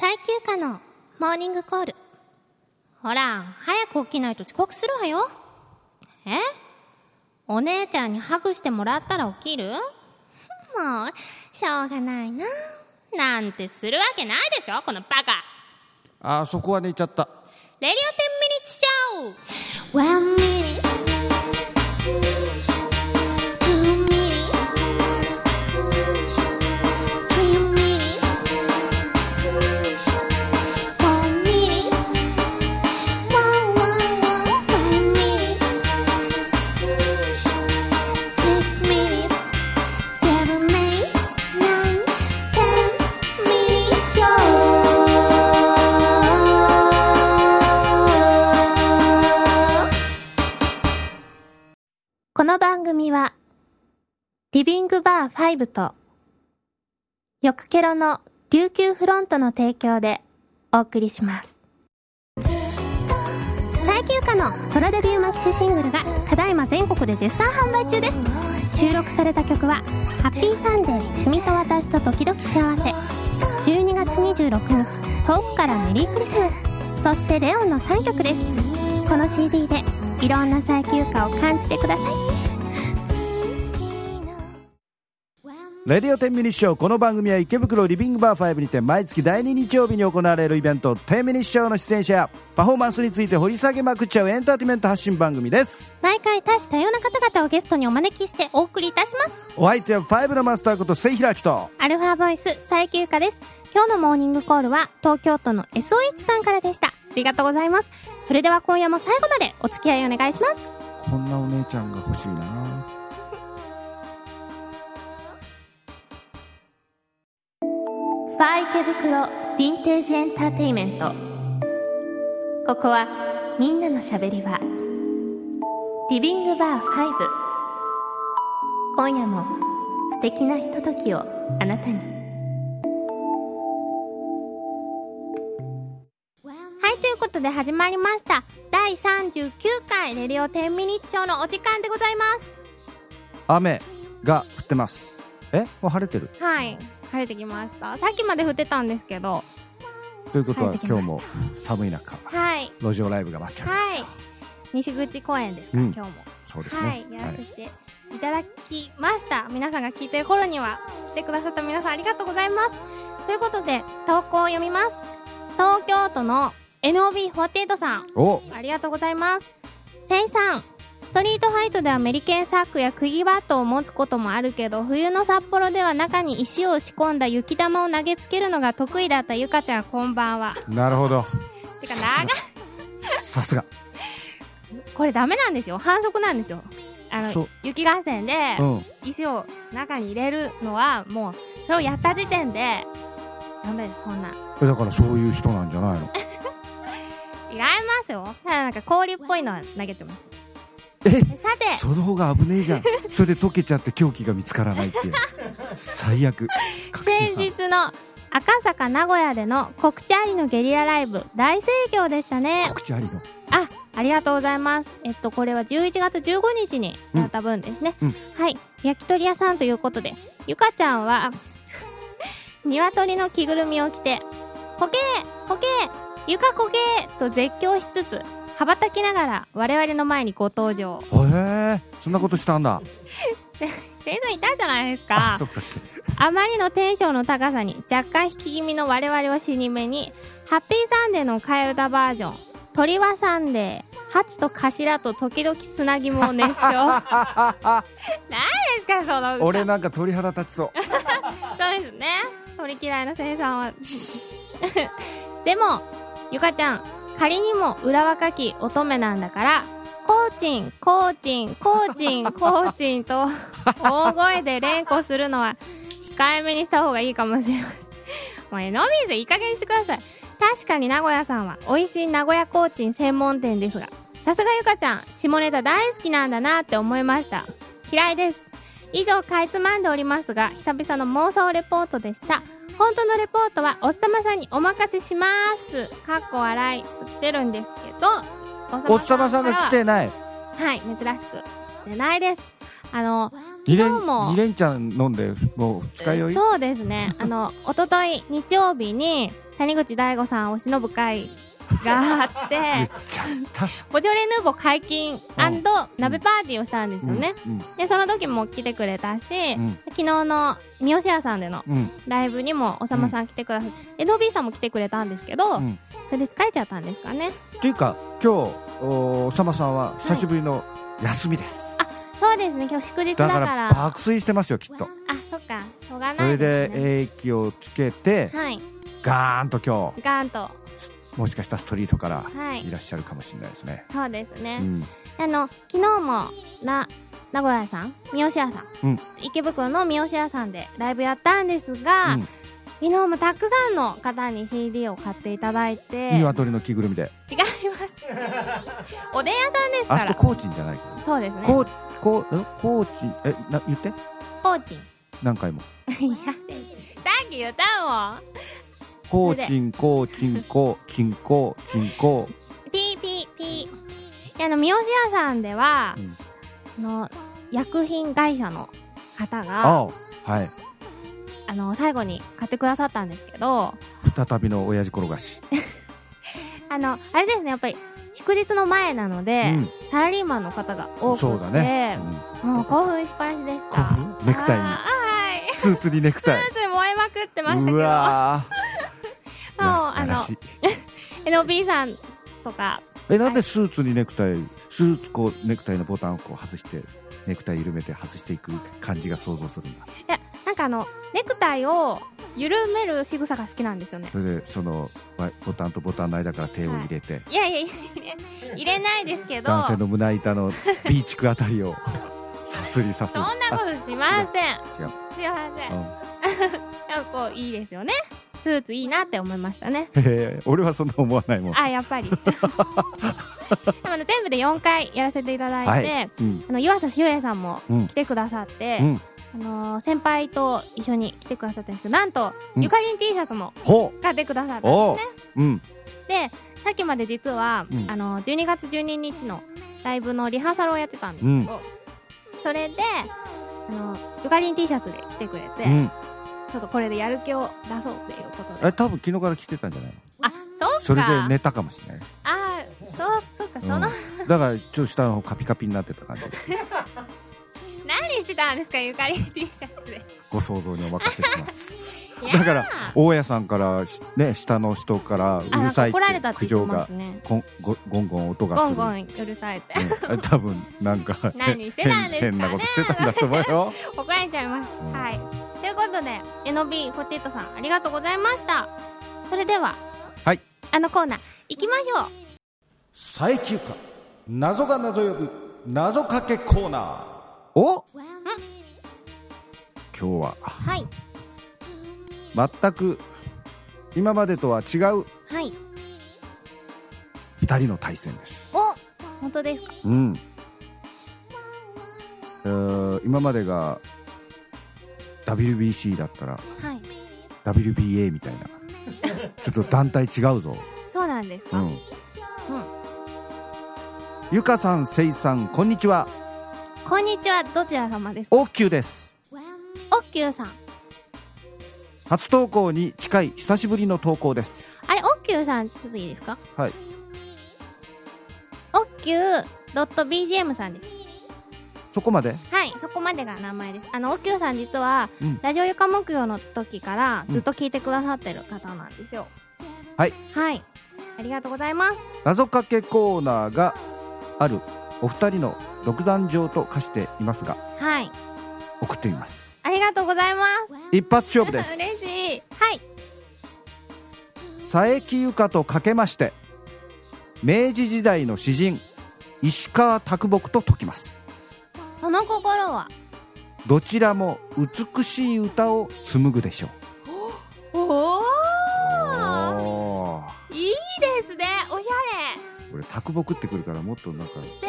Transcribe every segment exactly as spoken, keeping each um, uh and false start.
再休暇のモーニングコール。ほら、早く起きないと遅刻するわよ。え？お姉ちゃんにハグしてもらったら起きる？もう、しょうがないな。なんてするわけないでしょ、このバカ。あ、そこは寝ちゃった。レディオテンミニッツショー。ワンミニッツ。この番組はリビングバーファイブとよくケロの琉球フロントの提供でお送りします。最休暇のソロデビューマキシシングルがただいま全国で絶賛販売中です。収録された曲はハッピーサンデー君と私と時々幸せ、じゅうにがつにじゅうろくにち遠くからメリークリスマス、そしてレオンのさんきょくです。この シーディー でいろんな再休暇を感じてください。レディオテンミニッショー。この番組は池袋リビングバーファイブにて毎月だいににちようびに行われるイベントテンミニッショーの出演者やパフォーマンスについて掘り下げまくっちゃうエンターテイメント発信番組です。毎回多種多様な方々をゲストにお招きしてお送りいたします。お相手はファイブのマスターこと瀬平明とアルファボイス再休暇です。今日のモーニングコールは東京都の エスオーエイチ さんからでした。ありがとうございます。それでは今夜も最後までお付き合いお願いします。こんなお姉ちゃんが欲しいな。ファー池袋ヴィンテージエンターテイメント。ここはみんなのしゃべり場リビングバーファイブ。今夜も素敵なひとときをあなたに。ということで始まりましただいさんじゅうきゅうかいレディオテンミニッツショーのお時間でございます。雨が降ってます。え、晴れてる。はい、晴れてきました。さっきまで降ってたんですけど。ということは今日も寒い中、はい、路上ライブが待っております、はい、西口公園ですか、うん、今日もそうですね、はい、やらせていただきました、はい、皆さんが聞いてる頃には来てくださった皆さんありがとうございます。ということで投稿を読みます。東京都のエヌオービーフォーティーエイト さん、ありがとうございます。セイさん、ストリートファイトではメリケンサックや釘バットを持つこともあるけど、冬の札幌では中に石を仕込んだ雪玉を投げつけるのが得意だったゆかちゃん、こんばんは。なるほど。てか長さすがこれダメなんですよ、反則なんですよ。あの雪合戦で石を中に入れるのはもうそれをやった時点でダメです。そんなえだからそういう人なんじゃないの違いますよ。ただなんか氷っぽいのは投げてます。え、さてその方が危ねえじゃんそれで溶けちゃって凶器が見つからないっていう最悪。先日の赤坂名古屋でのコクチャリのゲリラライブ大盛況でしたね。コクチャリのあ、ありがとうございます。えっとこれはじゅういちがつじゅうごにちにやった分ですね、うんうん、はい。焼き鳥屋さんということでゆかちゃんは鶏の着ぐるみを着てコケーコケー床こげーと絶叫しつつ羽ばたきながら我々の前にご登場。へー、そんなことしたんだ先生いたじゃないですか。 あ、そっかっけ。あまりのテンションの高さに若干引き気味の我々は死に目にハッピーサンデーの替え歌バージョン鳥はサンデーハツと頭と時々砂肝を熱唱何ですかその歌。俺なんか鳥肌立ちそうそうですね、鳥嫌いな先生さんはでもゆかちゃん、仮にも裏若き乙女なんだからコーチン、コーチン、コーチン、コーチンと大声で連呼するのは控えめにした方がいいかもしれませんもうエノミーズいい加減にしてください。確かに名古屋さんは美味しい名古屋コーチン専門店ですが、さすがゆかちゃん、下ネタ大好きなんだなって思いました。嫌いです。以上、かいつまんでおりますが久々の妄想レポートでした。本当のレポートはおっさまさんにお任せします。かっこ笑いってるんですけどおっさまさんが来てない。はい、珍しく出ないです。あのに連ちゃん飲んでもう二日酔い、そうですね、あの一昨日日曜日に谷口大吾さんを忍ぶ会があってボジョレ・ヌーボー解禁&鍋パーティーをしたんですよね、うんうんうん、でその時も来てくれたし、うん、昨日の三好屋さんでのライブにもおさまさん来てくださって、うん、エヌオービー さんも来てくれたんですけど、うん、それで疲れちゃったんですかね。っていうか今日おさまさんは久しぶりの休みです、はい。そうですね、今日祝日だから、だから爆睡してますよきっと。あ、そっか、しょうがないですね。それで駅をつけて、はい、ガーンと今日ガーンともしかしたらストリートからいらっしゃるかもしれないですね、はい、そうですね、うん、あの昨日もな名古屋さん三好屋さん、うん、池袋の三好屋さんでライブやったんですが、うん、昨日もたくさんの方に シーディー を買っていただいて。鶏の着ぐるみで違いますおでん屋さんですから。あそこコーチンじゃないか、ね、そうですね、コーコーチ、え、な、言ってコーチン何回もいや、さっき言ったもん。コーチン、コーチン、コーチン、コーチン、コーピーピーピー。あの、三好屋さんでは、うん、の薬品会社の方があ、はい、あの、最後に買ってくださったんですけど、再びの親父転がしあの、あれですね、やっぱり祝日の前なので、うん、サラリーマンの方が多くて、そうだね、うん、もう興奮しっぱなしでした。興奮？ネクタイに、はい、スーツにネクタイ、スーツ燃えまくってましたけど、うわもうあのエヌオービー さんとか、え、なんでスーツにネクタイ、スーツこうネクタイのボタンをこう外してネクタイ緩めて外していく感じが想像するんだ。いや、なんかあのネクタイを緩める仕草が好きなんですよね。それでそのボタンとボタンの間から手を入れて、はい、いやいやいや入れないですけど、男性の胸板のビーチクあたりをさすりさすり、そんなことしません。違う、すいません、うん、なんかこういいですよね、スーツいいなって思いましたね。へ、俺はそんな思わないもん。あ、やっぱりでも全部でよんかいやらせていただいて、はい、うん、あの湯浅修也さんも来てくださって、うんうん、あのー、先輩と一緒に来てくださったんですけど、なんと、うん、ゆかりん T シャツも買ってくださったんですね、うん、でさっきまで実は、うん、あのー、じゅうにがつじゅうににちのライブのリハーサルをやってたんですけど、うん、それで、あのー、ゆかりん T シャツで来てくれて、うん、ちょっとこれでやる気を出そうということで、え、多分昨日から来てたんじゃないの。あ、そうか、それで寝たかもしれない。あ、そう、そうか、その、うん、だからちょっと下の方カピカピになってた感じ何してたんですか、ゆかり T シャツで。ご想像にお任せしますだから大家さんから、ね、下の人からうるさいって苦情が、ね、ゴンゴン音がする、ゴンゴンうるさいって、ね、多分なんか何してたんですかね、変なことしてたんだと思うよ怒られちゃいます、うん、はい、ということで エヌビーフォーティーエイト さんありがとうございました。それでは、はい、あのコーナー行きましょう。最休暇、謎が謎呼ぶ謎かけコーナー。お、今日は、はい、全く今までとは違う、はい、ふたりの対戦です。お、本当ですか。うん、えー、今までが ダブリュービーシー だったら、はい、ダブリュービーエー みたいなちょっと団体違うぞ。そうなんですか、うんうん、ゆかさん、せいさん、こんにちは。こんにちは、どちら様ですか。おっきゅうです。おっきゅうさん、初投稿に近い久しぶりの投稿です。あれ、おっきゅうさん、ちょっといいですか。はい、おっきゅう .bgm さんです。そこまで。はい、そこまでが名前です。あのおっきゅうさん、実は、うん、ラジオゆか木曜の時からずっと聞いてくださってる方なんですよ、うん、はいはい、ありがとうございます。謎かけコーナーがあるお二人の独壇場と化していますが、はい、送っています。ありがとうございます。一発勝負です嬉しい。はい、佐伯ゆかとかけまして、明治時代の詩人石川啄木と解きます。その心は。どちらも美しい歌を紡ぐでしょう。おー、おー、いいですね、おしゃれ。俺啄木ってくるからもっとなんか素敵。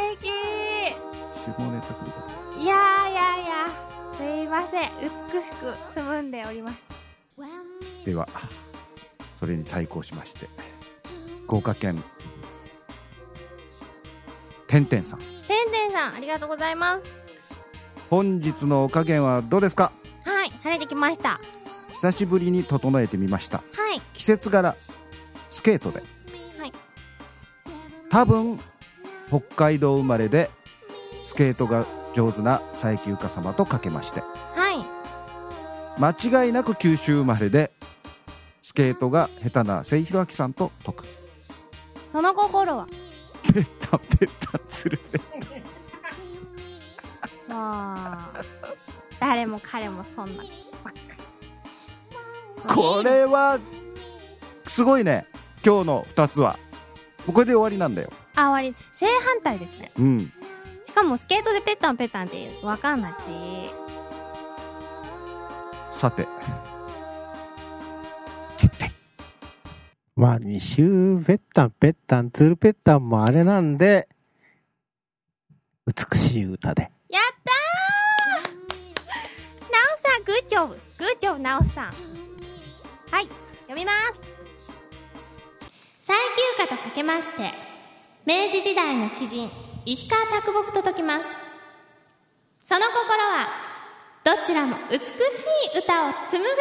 いやいやいや、すいません、美しく紡んでおります。ではそれに対抗しまして、豪華県てんてんさんてんてんさん、ありがとうございます。本日のお加減はどうですか？はい、晴れてきました。久しぶりに整えてみました、はい、季節柄スケートで、はい、多分北海道生まれでスケートが上手な佐伯ゆか様とかけまして、はい、間違いなく九州生まれでスケートが下手な清弘明さんと解く。その心はペタペタつるべもう誰も彼もそんなばっかり。これはすごいね。今日のふたつはこれで終わりなんだよ。あ、終わり。正反対ですね、うん、しかもスケートでペタンペタンってわかんないし。さて決定。まあに週ペタンペタンツルペタンもあれなんで、美しい歌でやったーなおさん、グーチョブグーチョブなおさん。はい、読みます。佐伯ゆかとかけまして明治時代の詩人石川啄木と解きます。その心はどちらも美しい歌を紡ぐでしょう。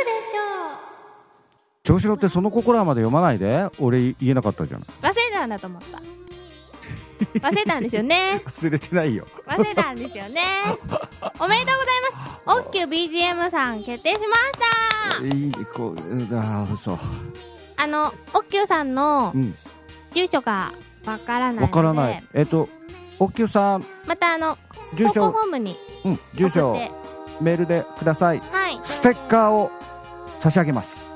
調子乗ってその心はまで読まないで。俺言えなかったじゃない。忘れたんだと思った。忘れたんですよね。忘れてないよ。忘れたんですよね。おめでとうございます。オッキュ ビージーエム さん決定しました。いいこうだそう。あのオッキュさんの住所がわからないので、わからない。えっとオッキュさん。またあの住所ホームに、うん、住所メールでください。はい。ステッカーを差し上げます。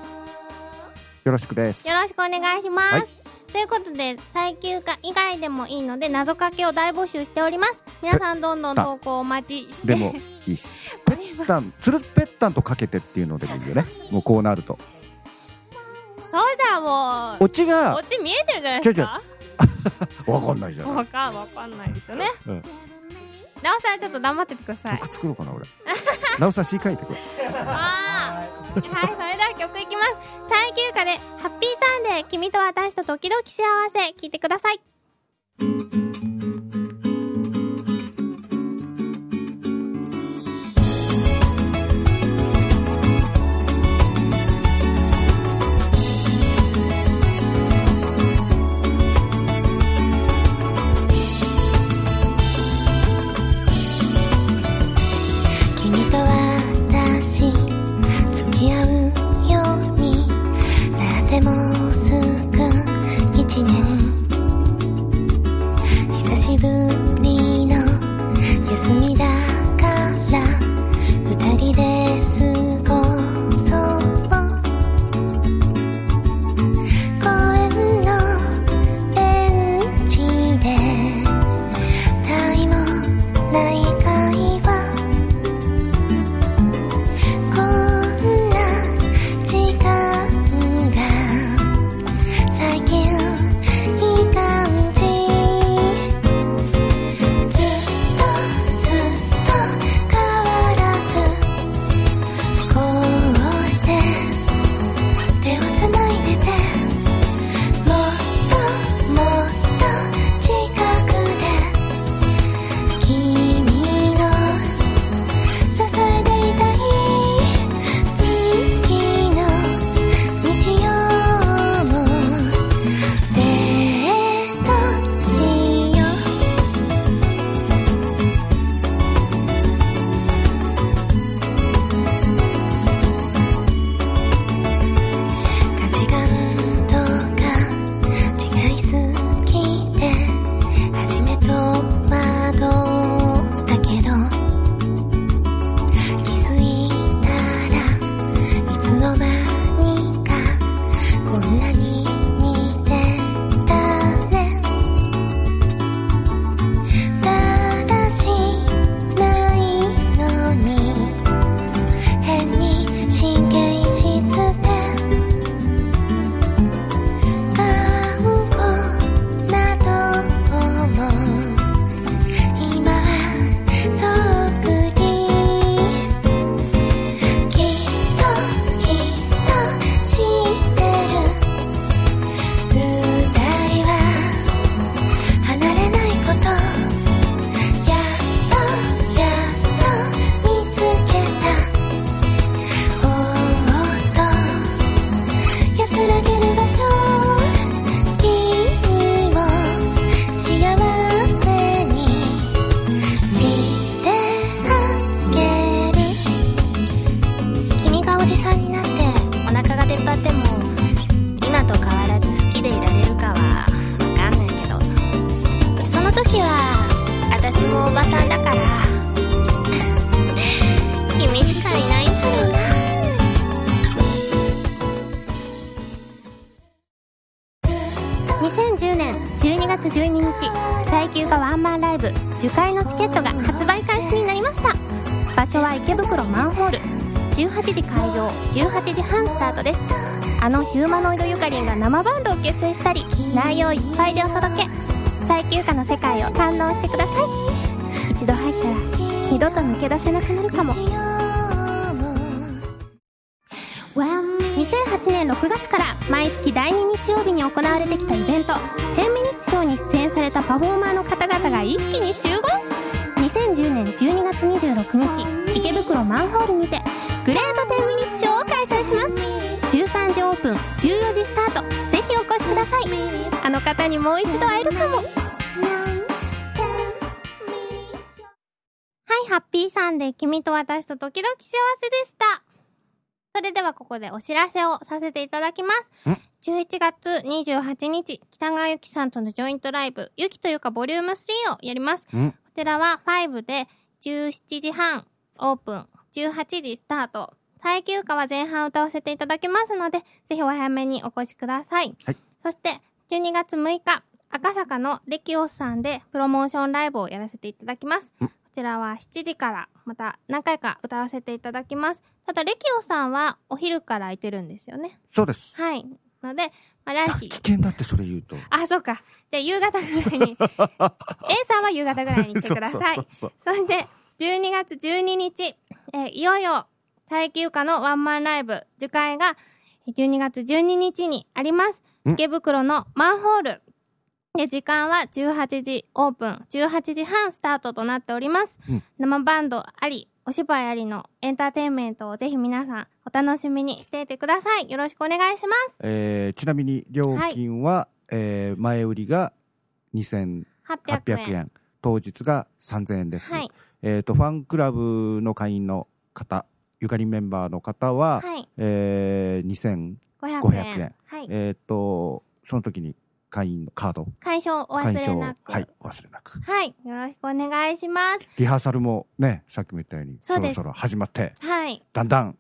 よろしくです。よろしくお願いします。はいということで、最休暇以外でもいいので謎かけを大募集しております。皆さんどんどん投稿お待ちしてでもいいしぺったんつるぺったんとかけてっていうのでもいいよね。もうこうなるとそうだ。もうオチがオチ見えてるじゃないですか。わかんないじゃん。わかんないですよね、うん、なおさんちょっと黙っててください。曲作ろうかな俺。なおさん詩書いてくれ。あはい、それでは曲いきます。最休暇でハッピーサンデー、君と私と時々幸せ、聴いてください。がっても今と変わらず好きでいられるかは分かんないけど、その時は私もおばさんだから君しかいないんだろうな。にせんじゅうねんじゅうにがつじゅうににち、最急がワンマンライブ受会のチケットが発売開始になりました。場所は池袋マンホール、じゅうはちじ開場、じゅうはちじはんスタートです。あのヒューマノイドゆかりんが生バンドを結成したり、内容いっぱいでお届け。最急歌の世界を堪能してください。一度入ったら二度と抜け出せなくなるかも。にせんはちねんろくがつから毎月だいににちようびに行われてきたイベントテンミニッツショーに出演されたパフォーマーの方々が一気に集合。にせんじゅうねんじゅうにがつにじゅうろくにち、池袋マンホールにてグレートテンミニッツショーを開催します。じゅうさんじオープン、じゅうよじスタート。ぜひお越しください。あの方にもう一度会えるかも。はい、ハッピーサンデー、君と私と時々幸せでした。それではここでお知らせをさせていただきます。じゅういちがつにじゅうはちにち、北川由紀さんとのジョイントライブ、ゆきとゆかボリュームスリーをやります。こちらはごでじゅうしちじはんオープン、じゅうはちじスタート。最休暇は前半歌わせていただきますので、ぜひお早めにお越しください、はい。そしてじゅうにがつむいか、赤坂のレキオスさんでプロモーションライブをやらせていただきます。こちらはしちじからまた何回か歌わせていただきます。ただレキオさんはお昼から空いてるんですよね。そうです。はい、ので、まあ、ランチ危険だってそれ言うと、あ、そうか、じゃあ夕方ぐらいにA さんは夕方ぐらいに来てください。そうそうそうそう。そしてじゅうにがつじゅうににち、えー、いよいよ最休暇のワンマンライブ受会がじゅうにがつじゅうににちにあります。池袋のマンホールで、時間はじゅうはちじオープン、じゅうはちじはんスタートとなっております。うん、生バンドあり、お芝居ありのエンターテインメントをぜひ皆さんお楽しみにしていてください。よろしくお願いします。えー、ちなみに料金は、はい、えー、前売りがにせんはっぴゃくえん、当日がさんぜんえんです。はい、えーと、ファンクラブの会員の方、ゆかりメンバーの方は、はい、えー、にせんごひゃくえん。はい、えーと、その時に会員のカード解消お忘れなく、はい、お忘れなく、はい、よろしくお願いします。リハーサルもね、さっきも言ったようにそうです、そろそろ始まって、はい、だんだん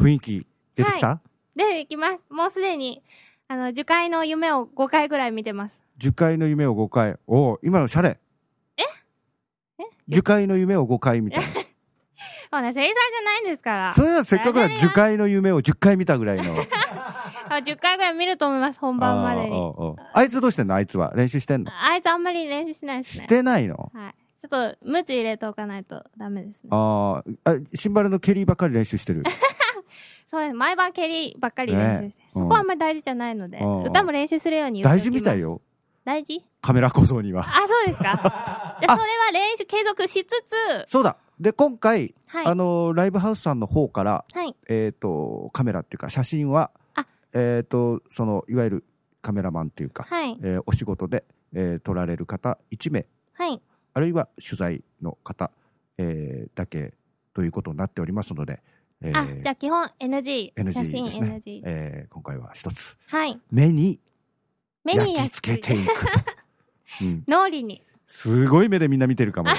雰囲気出てきた、はい、出てきます。もうすでにあの受会の夢をごかいぐらい見てます。受会の夢をごかい、お、今のシャレ、ええ、受会の夢をごかい見てますほら、生産じゃないんですから。それはせっかくは受会の夢をじゅっかい見たぐらいのじゅっかいぐらい見ると思います、本番までに。 あ, あ, あ, あいつどうしてんの、あいつは練習してんの、あいつあんまり練習しないですね。してないの、はい、ちょっとムチ入れておかないとダメですね。ああ、シンバルの蹴りばっかり練習してるそうです、毎晩蹴りばっかり練習して、ね、そこはあんまり大事じゃないので、歌も練習するように言っておきます。大事みたいよ、大事、カメラ小僧には。あ、そうですかじゃあそれは練習継続しつつ、そうだ、で今回、はい、あのライブハウスさんの方から、はい、えー、とカメラっていうか写真はえー、とそのいわゆるカメラマンというか、はい、えー、お仕事で、えー、撮られる方いちめい、はい、あるいは取材の方、えー、だけということになっておりますので、えー、あ、じゃあ基本 エヌジー、 エヌジー 写真ですね、 エヌジー、えー、今回は一つ、はい、目に焼き付けていくと、うん、脳裏にすごい目でみんな見てるかもあ、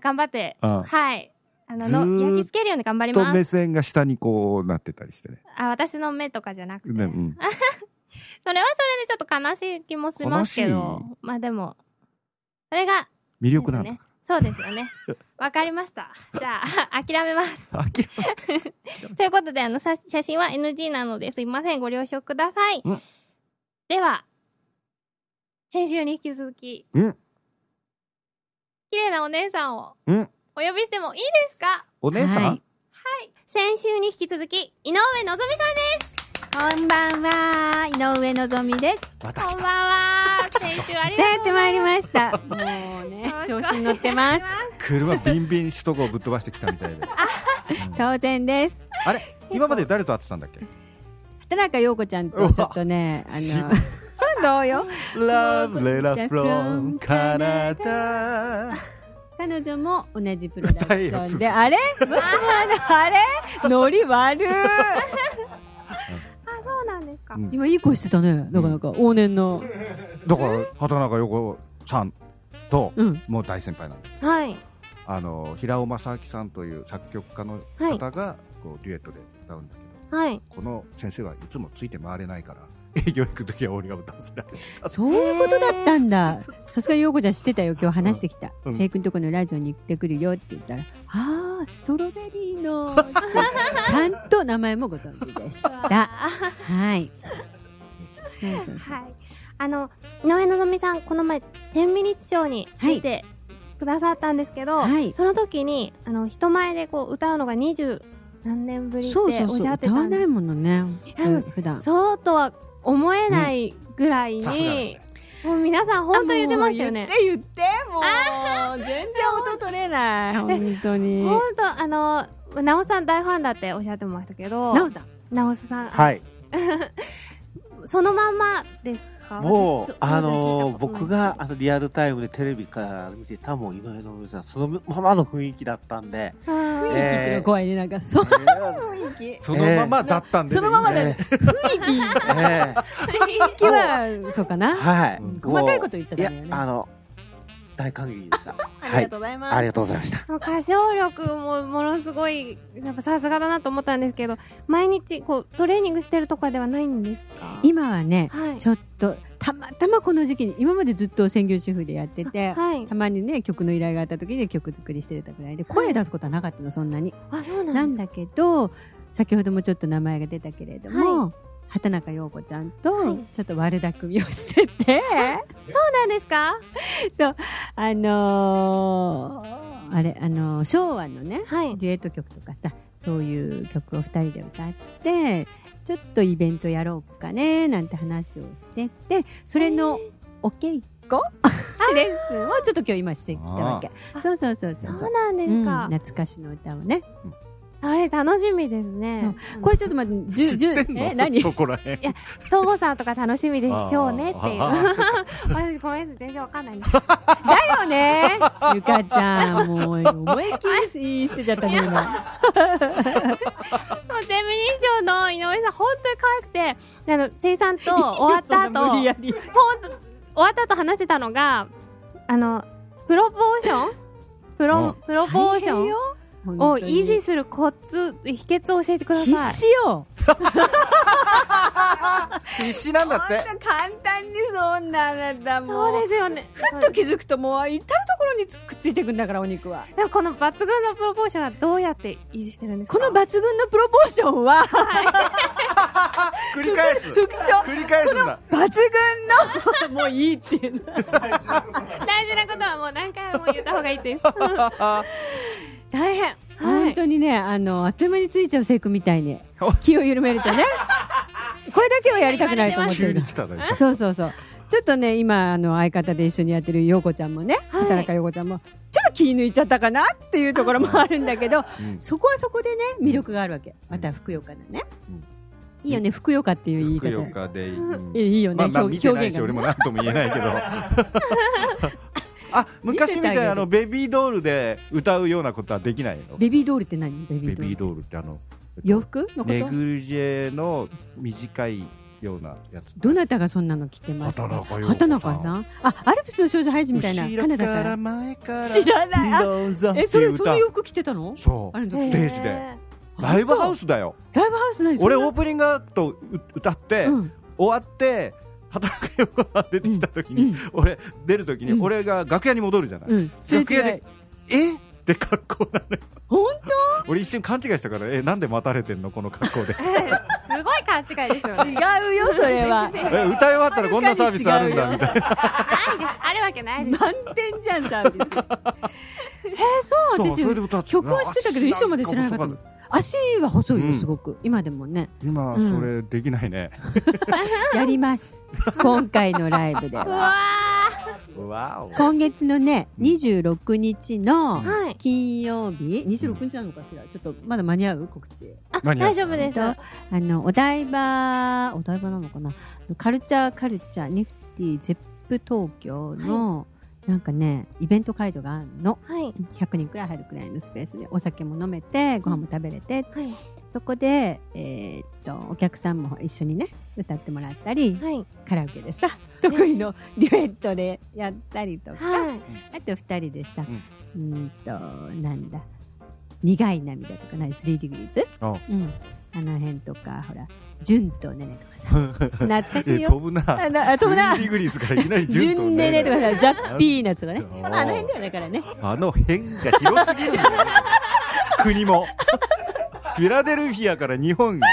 頑張って、うん、はい、あのの焼き付けるように頑張ります。ずっと目線が下にこうなってたりしてね。あ、私の目とかじゃなくて、ね、うん、それはそれでちょっと悲しい気もしますけど、まあでもそれが魅力なんだ、ね、そうですよねわかりました。じゃあ諦めます諦めということで、あの写真は エヌジー なのですいません、ご了承ください。では先週に引き続き、うん、綺麗なお姉さんを、うん、お呼びしてもいいですか、お姉さん、はい、はい、先週に引き続き井上のぞみさんです。こんばんは、井上のぞみです。また来た、こんばんは先週ありがとうございましたやってまいりましたもうね、調子に乗ってます車ビンビン首都高ぶっ飛ばしてきたみたいで当然ですあれ、今まで誰と会ってたんだっけ。畑中陽子ちゃんとちょっとね、あのどうよラブレターフロムカナダ彼女も同じプロダクションで、あれもしもあれノリ悪か、うん、今いい声してたね、なかなか、うん、往年のだから畑中横さんと、うん、もう大先輩なんで、はい、あの平尾正明さんという作曲家の方が、はい、こうデュエットで歌うんだけど、はい、この先生はいつもついて回れないから営業行くときは俺が歌わせられた。そういうことだったんだ。さすが陽子ちゃん知ってたよ。今日話してきた。聖君、うん、とこのラジオに行ってくるよって言ったら、ああストロベリーのちゃんと名前もご存知でした。はい。はい。あの井上のぞみさんこの前天ミニッツショーに出てくださったんですけど、はい、その時にあの人前でこう歌うのがにじゅうなんねんぶりっておっしゃってた。歌わないものね。普段。そうとは。思えないぐらいに、うん、もう皆さん本当に言ってましたよね。言って言ってもう全然音取れない本当に。本当あのナオさん大ファンだっておっしゃってましたけど。ナオさん。ナオさん。はい。そのまんまですか。もうあの僕があのリアルタイムでテレビから見てたもう井上のさんそのままの雰囲気だったんで。雰囲気っていうの怖いね、なんかその雰囲気そのままだったんで、ね、そのままだ、ね、雰囲気、えー、雰囲気はそうかな、はい、うん、細かいこと言っちゃったんだよね。あの大歓迎でしたありがとうございます、はい、ありがとうございました。歌唱力もものすごいやっぱさすがだなと思ったんですけど、毎日こうトレーニングしてるとかではないんですか？今はね、はい、ちょっとたまたまこの時期に、今までずっと専業主婦でやってて、はい、たまにね曲の依頼があった時で曲作りしてたぐらいで、声出すことはなかったの、そんなに、はい、あ、そうなんです。なんだけど先ほどもちょっと名前が出たけれども、はい、畑中陽子ちゃんとちょっと悪巧みをしてて、はい、そうなんですか？そうあのー、あれあのー、昭和のね、はい、デュエット曲とかさ、そういう曲をふたりで歌って。ちょっとイベントやろうかねなんて話をしてて、それのお稽古レッスンをちょっと今日今してきたわけ。そうそうそうそう。そうなんですか。うん、懐かしの歌をね。あれ楽しみですね。これちょっとまず十十え何そこらへん。いや東郷さんとか楽しみでしょうねっていう。私ごめんなさい全然わかんないんです。だよね。ゆかちゃんもう思いっきりいいしてちゃったね今。天ミニショーの井上さん本当に可愛くて、あのせいさんと終わった後本当終わった後話してたのがあのプロポーションプロプロポーション。を維持するコツ秘訣を教えてください。必死よ必死なんだって。そんな簡単にそんなあなたもそうですよね。ふっと気づくともう至る所にくっついてくんだからお肉は。でもこの抜群のプロポーションはどうやって維持してるんですか？この抜群のプロポーションは、はい、繰り返す復唱繰り返すんだ。この抜群のもういいっていうの大事なことはもう何回も言った方がいいです大変、はい、本当にね、あのあっという間についちゃう聖君みたいに気を緩めるとねこれだけはやりたくないと思ってる。急に来たね。そうそうそう。ちょっとね今あの相方で一緒にやってる陽子ちゃんもね、はい、畑中陽子ちゃんもちょっと気抜いちゃったかなっていうところもあるんだけどそこはそこでね魅力があるわけ。またふくよかなね、うん、いいよねふくよかっていう言い方。ふくよかでいい、うん、いいよね、まあまあ、見てないし、ね、俺もなんとも言えないけどあ、昔みたいなあのベビードールで歌うようなことはできないの。ベビードールって何？ベビードール、ベビードールってあの、えっと、洋服のこと？ネグジェの短いようなやつ。どなたがそんなの着てますか？畑中さん。あ、アルプスの少女ハイジみたいな。後ろから前から知らない。え、それその洋服着てたの？そう。あれのステージでライブハウスだよ。ライブハウスない。俺オープニングアクト歌って、うん、終わって。畑中陽子さん出てきたときに、うん、俺出るときに、うん、俺が楽屋に戻るじゃない、うん、楽屋でえって格好なのよ本当俺一瞬勘違いしたからえなんで待たれてんのこの格好で、えー、すごい勘違いですよね違うよそれはえ歌い終わったらこんなサービスあるんだみたいなないですあるわけないです満点じゃんサービスえー、そう私そうそ曲は知ってたけど衣装まで知らなかった足は細いよすごく、うん、今でもね今それできないね、うん、やります今回のライブではうわ今月のねにじゅうろくにちの金曜日、うん、にじゅうろくにちなのかしらちょっとまだ間に合う告知あ大丈夫ですあのお台場お台場なのかなカルチャーカルチャーニフティゼップ東京の、はいなんかねイベント会場があるの、はい、ひゃくにんくらい入るくらいのスペースでお酒も飲めてご飯も食べれて、うんはい、そこで、えー、っとお客さんも一緒にね歌ってもらったり、はい、カラオケでさ得意のデュエットでやったりとか、はい、あとふたりでさ、うん、うんとなんだ苦い涙とかないスリーディグリーズ、うん、あの辺とかほら純とねねとかさ懐かしいよ飛ぶなあの飛ぶなスリーディグリーズからいきなり純とねねとかさザッピーナとかねあの辺だよだからねあの辺が広すぎるよね国もフィラデルフィアから日本ま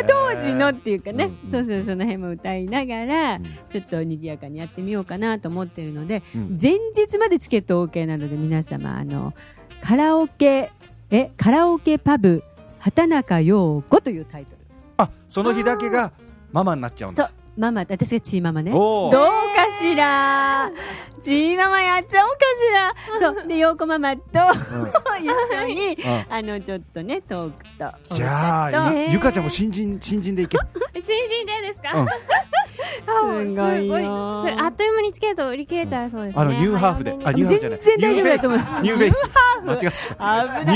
あ、当時のっていうかね、うん、そうそうその辺も歌いながら、うん、ちょっと賑やかにやってみようかなと思ってるので、うん、前日までチケット OK なので皆様あのカラオケえカラオケパブ畑中陽子というタイトルあその日だけがママになっちゃうんだそうママ私がチーママねどうかしらチーママやっちゃおうかしらそうで陽子ママと、うん、一緒に、うん、あのちょっとねトークとじゃあゆかちゃんも新人新人でいけ新人でですか、うん、すごいよそれあっという間にチケット売り切れたらそうですね、うん、あのニューハーフであニューハーフじゃない全然大丈夫だと思うニューフェイス間違ってたニ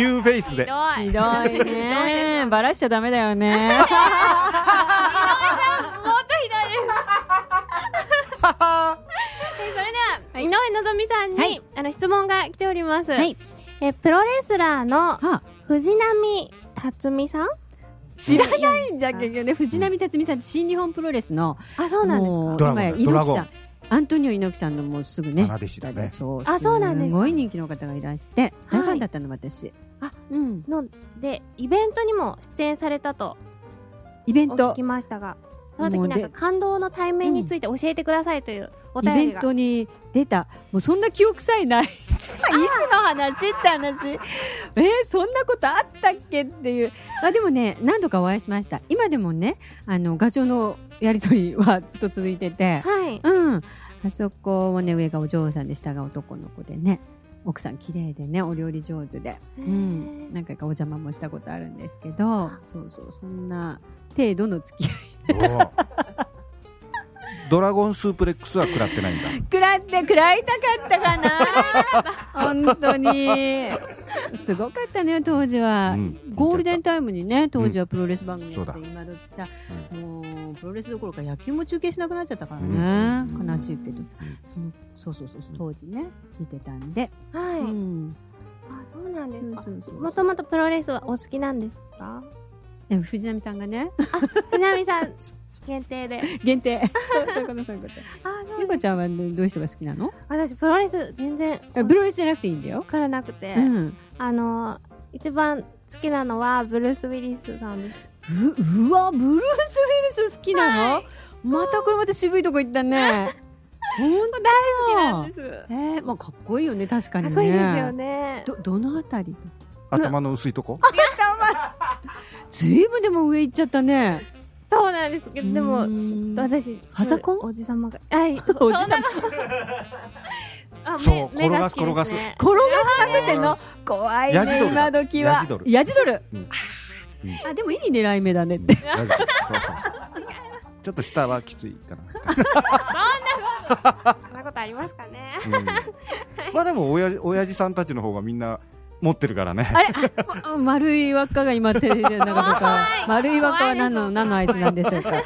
ューフェイスでひどいひどいねバラしちゃダメだよねそれでは井上のぞみさんに、はい、あの質問が来ております、はい、えプロレスラーの藤波辰巳さん知らないんだけどね藤波辰巳さんって新日本プロレスのあそうなんですか今や猪木さんアントニオ猪木さんのもうすぐねそうあそうなんですすごい人気の方がいらして大ファンだったの私あ、うん、のでイベントにも出演されたとイベントお聞きましたがその時なんか感動の対面について教えてくださいというお便りが、うん、イベントに出たもうそんな記憶さえないいつの話って話えー、そんなことあったっけっていうあでもね何度かお会いしました今でもねあの画像のやり取りはずっと続いてて、はいうん、あそこをね上がお嬢さんで下が男の子でね奥さん綺麗でねお料理上手で、うん、なんかお邪魔もしたことあるんですけどそうそうそんな程度の付き合いドラゴンスープレックスは食らってないんだ食らって食らいたかったかな本当にすごかったね当時は、うん、ゴールデンタイムにね当時はプロレス番組やって、うん、今どきさ、うん、もうプロレスどころか野球も中継しなくなっちゃったからね、うん、悲しいけどさ、うん、そうそうそう当時ね見てたんではい、うん、あそうなんですかもともとプロレスはお好きなんですかでも藤波さんがねあ藤波さん限定で限定そういうことそういうことゆかちゃんはどういう人が好きなの私プロレス全然プロレスじゃなくていいんだよからなくて、うん、あの一番好きなのはブルース・ウィリスさんです う, うわブルース・ウィリス好きなの、はい、またこれまた渋いとこ行ったねほんと大好きなんですえー、まあ、かっこいいよね確かにねかっこいいですよね ど, どのあたり頭の薄いとこずいぶんでも上行っちゃったねそうなんですけどでも私ハサコンおじさまがはいおじさまあそう転がす転がす転がすなくての怖いね今時はヤジドルヤジドル、うんうん、あでもいい狙い目だねって、うん、そうそうそうちょっと下はきついかなそんなことそんなことありますかね、うん、まあでも親父さんたちの方がみんな持ってるからねあれあ丸い輪っかが今手でなかなか丸い輪っかは何の何の合図なんでしょうか、うん、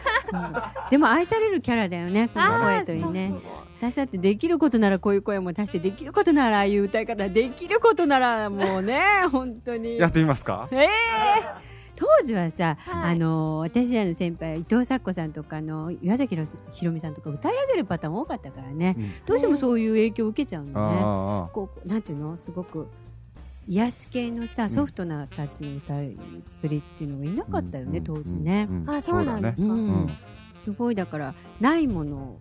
でも愛されるキャラだよねこの声というね私だってできることならこういう声も出してできることならああいう歌い方できることならもうね本当にやってみますかえー当時はさ、はい、あの私らの先輩伊藤咲子さんとかの岩崎ひろみさんとか歌い上げるパターン多かったからね、うん、どうしてもそういう影響を受けちゃうのねこうなんていうのすごく癒し系のさソフトな感じの歌いぶりっていうのがいなかったよね、うん、当時ね、うんうん、あそうなんですか、うんうん、すごいだからないもの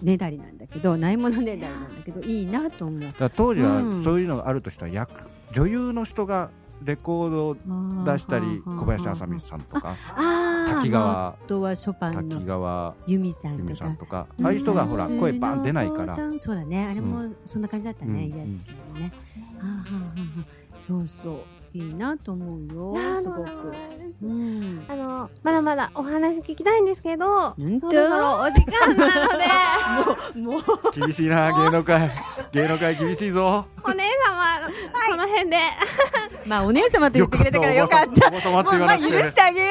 ねだりなんだけどないものねだりなんだけどいいなと思うだから当時はそういうのがあるとしたら、うん、女優の人がレコードを出したり小林あさみさんとか滝川由美さんとかああいう人がほら声バン出ないからそうだねあれもそんな感じだったね癒し系のねそうそういいなと思うよ。すごく、うん、あのまだまだお話聞きたいんですけど、そろそろお時間なのでもう、もう厳しいな芸能界芸能界厳しいぞ。お姉様、はい、この辺でまあお姉様って言ってくれたからよかった。もうまあ許してあげよ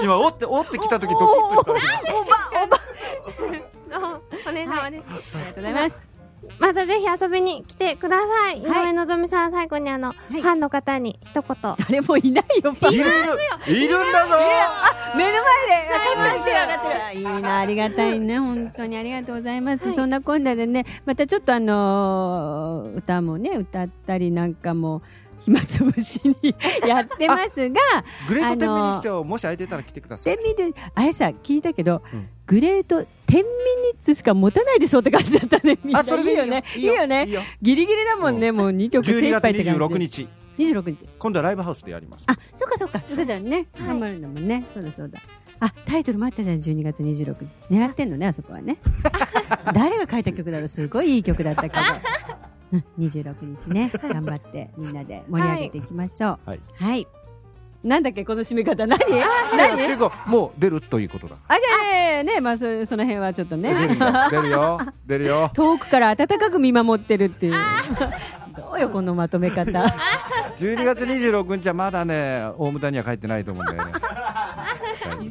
う。今おっておって来た時ドキッとした。おばおばお姉様です、はい、ありがとうございます。またぜひ遊びに来てください。井上のぞみさん、最後にあの、はい、ファンの方に一言。誰もいないよ。いるいるんだぞ。あ、目の前で分かってる分かってる。いいな、ありがたいね、本当にありがとうございます、はい、そんなこんなでね、またちょっとあのー、歌もね歌ったりなんかも暇つぶしにやってますがグレート天秤にしよう。もし空いてたら来てください。天秤であれさ聞いたけど、うん、グレート天秤ニッツしか持たないでしょって感じだったね。みんなあ、それでいいよね。いいよね。ギリギリだもんね。もうにきょく精いっぱいって感じ。じゅうにがつにじゅうろくにちにじゅうろくにち今度はライブハウスでやります。あ、そうかそうか、そうじゃんね、はい、頑張るんだもんね。そうだそうだ。あ、タイトル待ってたじゃん。じゅうにがつにじゅうろくにち狙ってんのね、あそこはね誰が書いた曲だろう。すごいいい曲だったけどにじゅうろくにちね、頑張ってみんなで盛り上げていきましょう。はい、はい、なんだっけこの締め方。何何結構もう出るということだ。あ、じゃあね、まあそれその辺はちょっとね出る出るよ出るよ。遠くから温かく見守ってるっていうどうよこのまとめ方じゅうにがつにじゅうろくにちはまだね大牟田には帰ってないと思うんだよね忙しい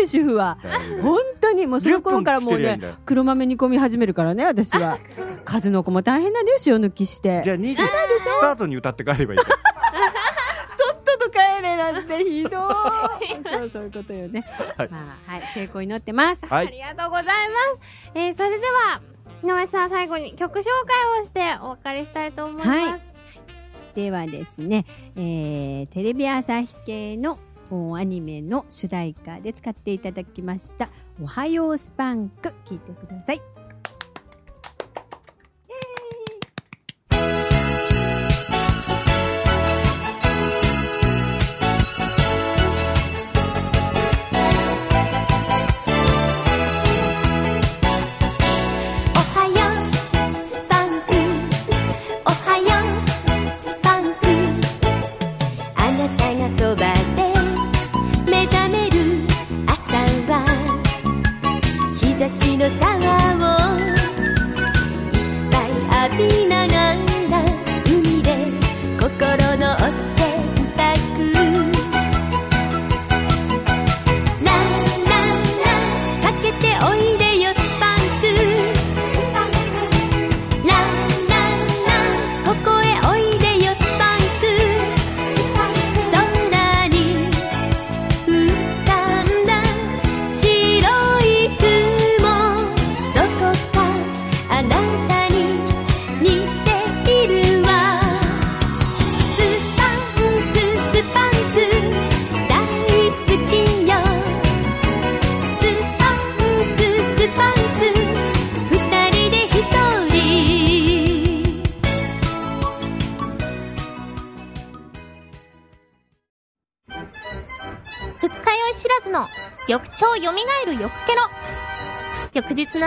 で主婦は本当にもうその頃からもうね黒豆煮込み始めるからね私は。数の子も大変なんだよ、塩抜きして。じゃあにじスタートに歌って帰ればいいとっとと帰れなんてひどいそう、そういうことよね、はい、まあはい、成功祈ってます、はい、ありがとうございます、えー、それでは井上さん最後に曲紹介をしてお別れしたいと思います、はい、ではですね、えー、テレビ朝日系のアニメの主題歌で使っていただきましたおはようスパンク、聴いてください。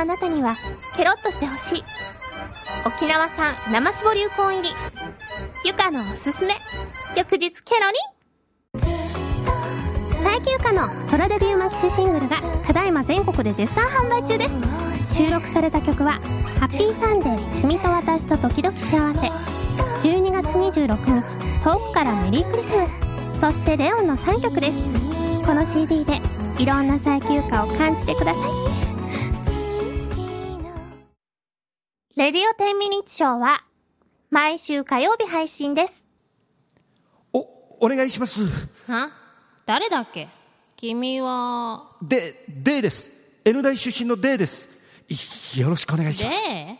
あなたにはケロッとしてほしい沖縄産生搾りウコン入りゆかのおすすめ翌日ケロリ最休暇のソロデビューマキシシングルがただいま全国で絶賛販売中です。収録された曲はハッピーサンデー君と私と時々幸せ、じゅうにがつにじゅうろくにち遠くからメリークリスマス、そしてレオンのさんきょくです。この シーディー でいろんな最休暇を感じてください。レディオテンミニッツショーは毎週火曜日配信です。お、お願いします。は？誰だっけ？君はで、でです。N 大出身のでです。よろしくお願いします。で、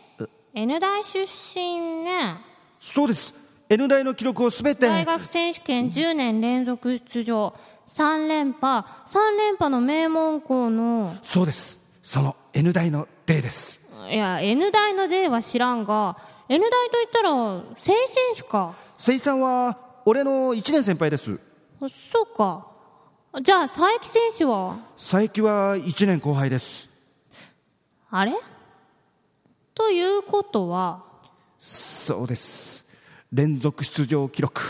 N 大出身ね。そうです。N 大の記録をすべて。大学選手権じゅうねんれんぞく出場、さんれんぱ、さんれんぱの名門校の。そうです。その N 大のでです。いや N 大の D は知らんが N 大といったら聖選手か。聖さんは俺のいちねん先輩です。そうか。じゃあ佐伯選手は佐伯はいちねんこう輩です。あれということはそうです。連続出場記録、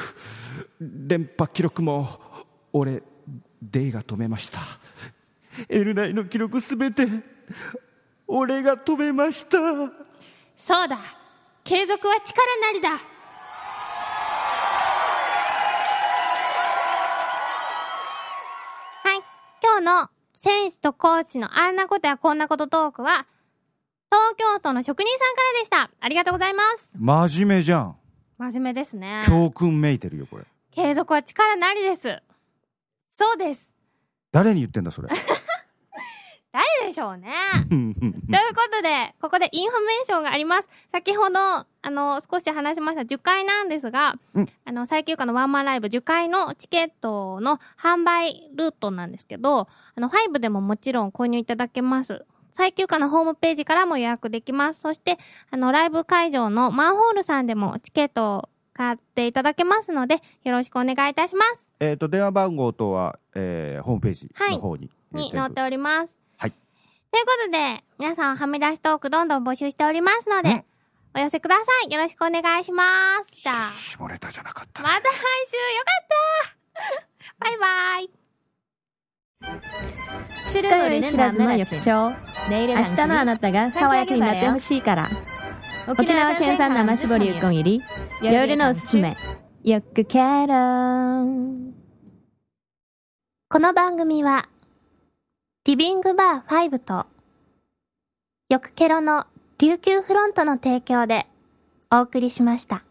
連覇記録も俺デイが止めました。 L 内の記録すべて俺が止めました。そうだ、継続は力なりだ。はい、今日の選手とコーチのあんなことやこんなことトークは東京都の職人さんからでした。ありがとうございます。真面目じゃん。真面目ですね。教訓めいてるよこれ。継続は力なりです。そうです。誰に言ってんだそれ誰でしょうねということで、ここでインフォメーションがあります。先ほどあの少し話しましたじゅっかいなんですが、うん、あの最休暇のワンマンライブじゅっかいのチケットの販売ルートなんですけど、あのごでももちろん購入いただけます。最休暇のホームページからも予約できます。そしてあのライブ会場のマンホールさんでもチケットを買っていただけますので、よろしくお願いいたします。えーと、電話番号等は、えー、ホームページの方に、はい、に載っております。はい、ということで皆さんはみ出しトークどんどん募集しておりますので、お寄せください。よろしくお願いします。じゃあ下ネタじゃなかった、ね、また来週よかったバイバイ。二日より知らずの翌朝、明日のあなたが爽やかになってほしいから、沖縄県産生絞りうこん入り、夜のおすすめよくケロン。この番組はリビングバーファイブとよくケロの琉球フロントの提供でお送りしました。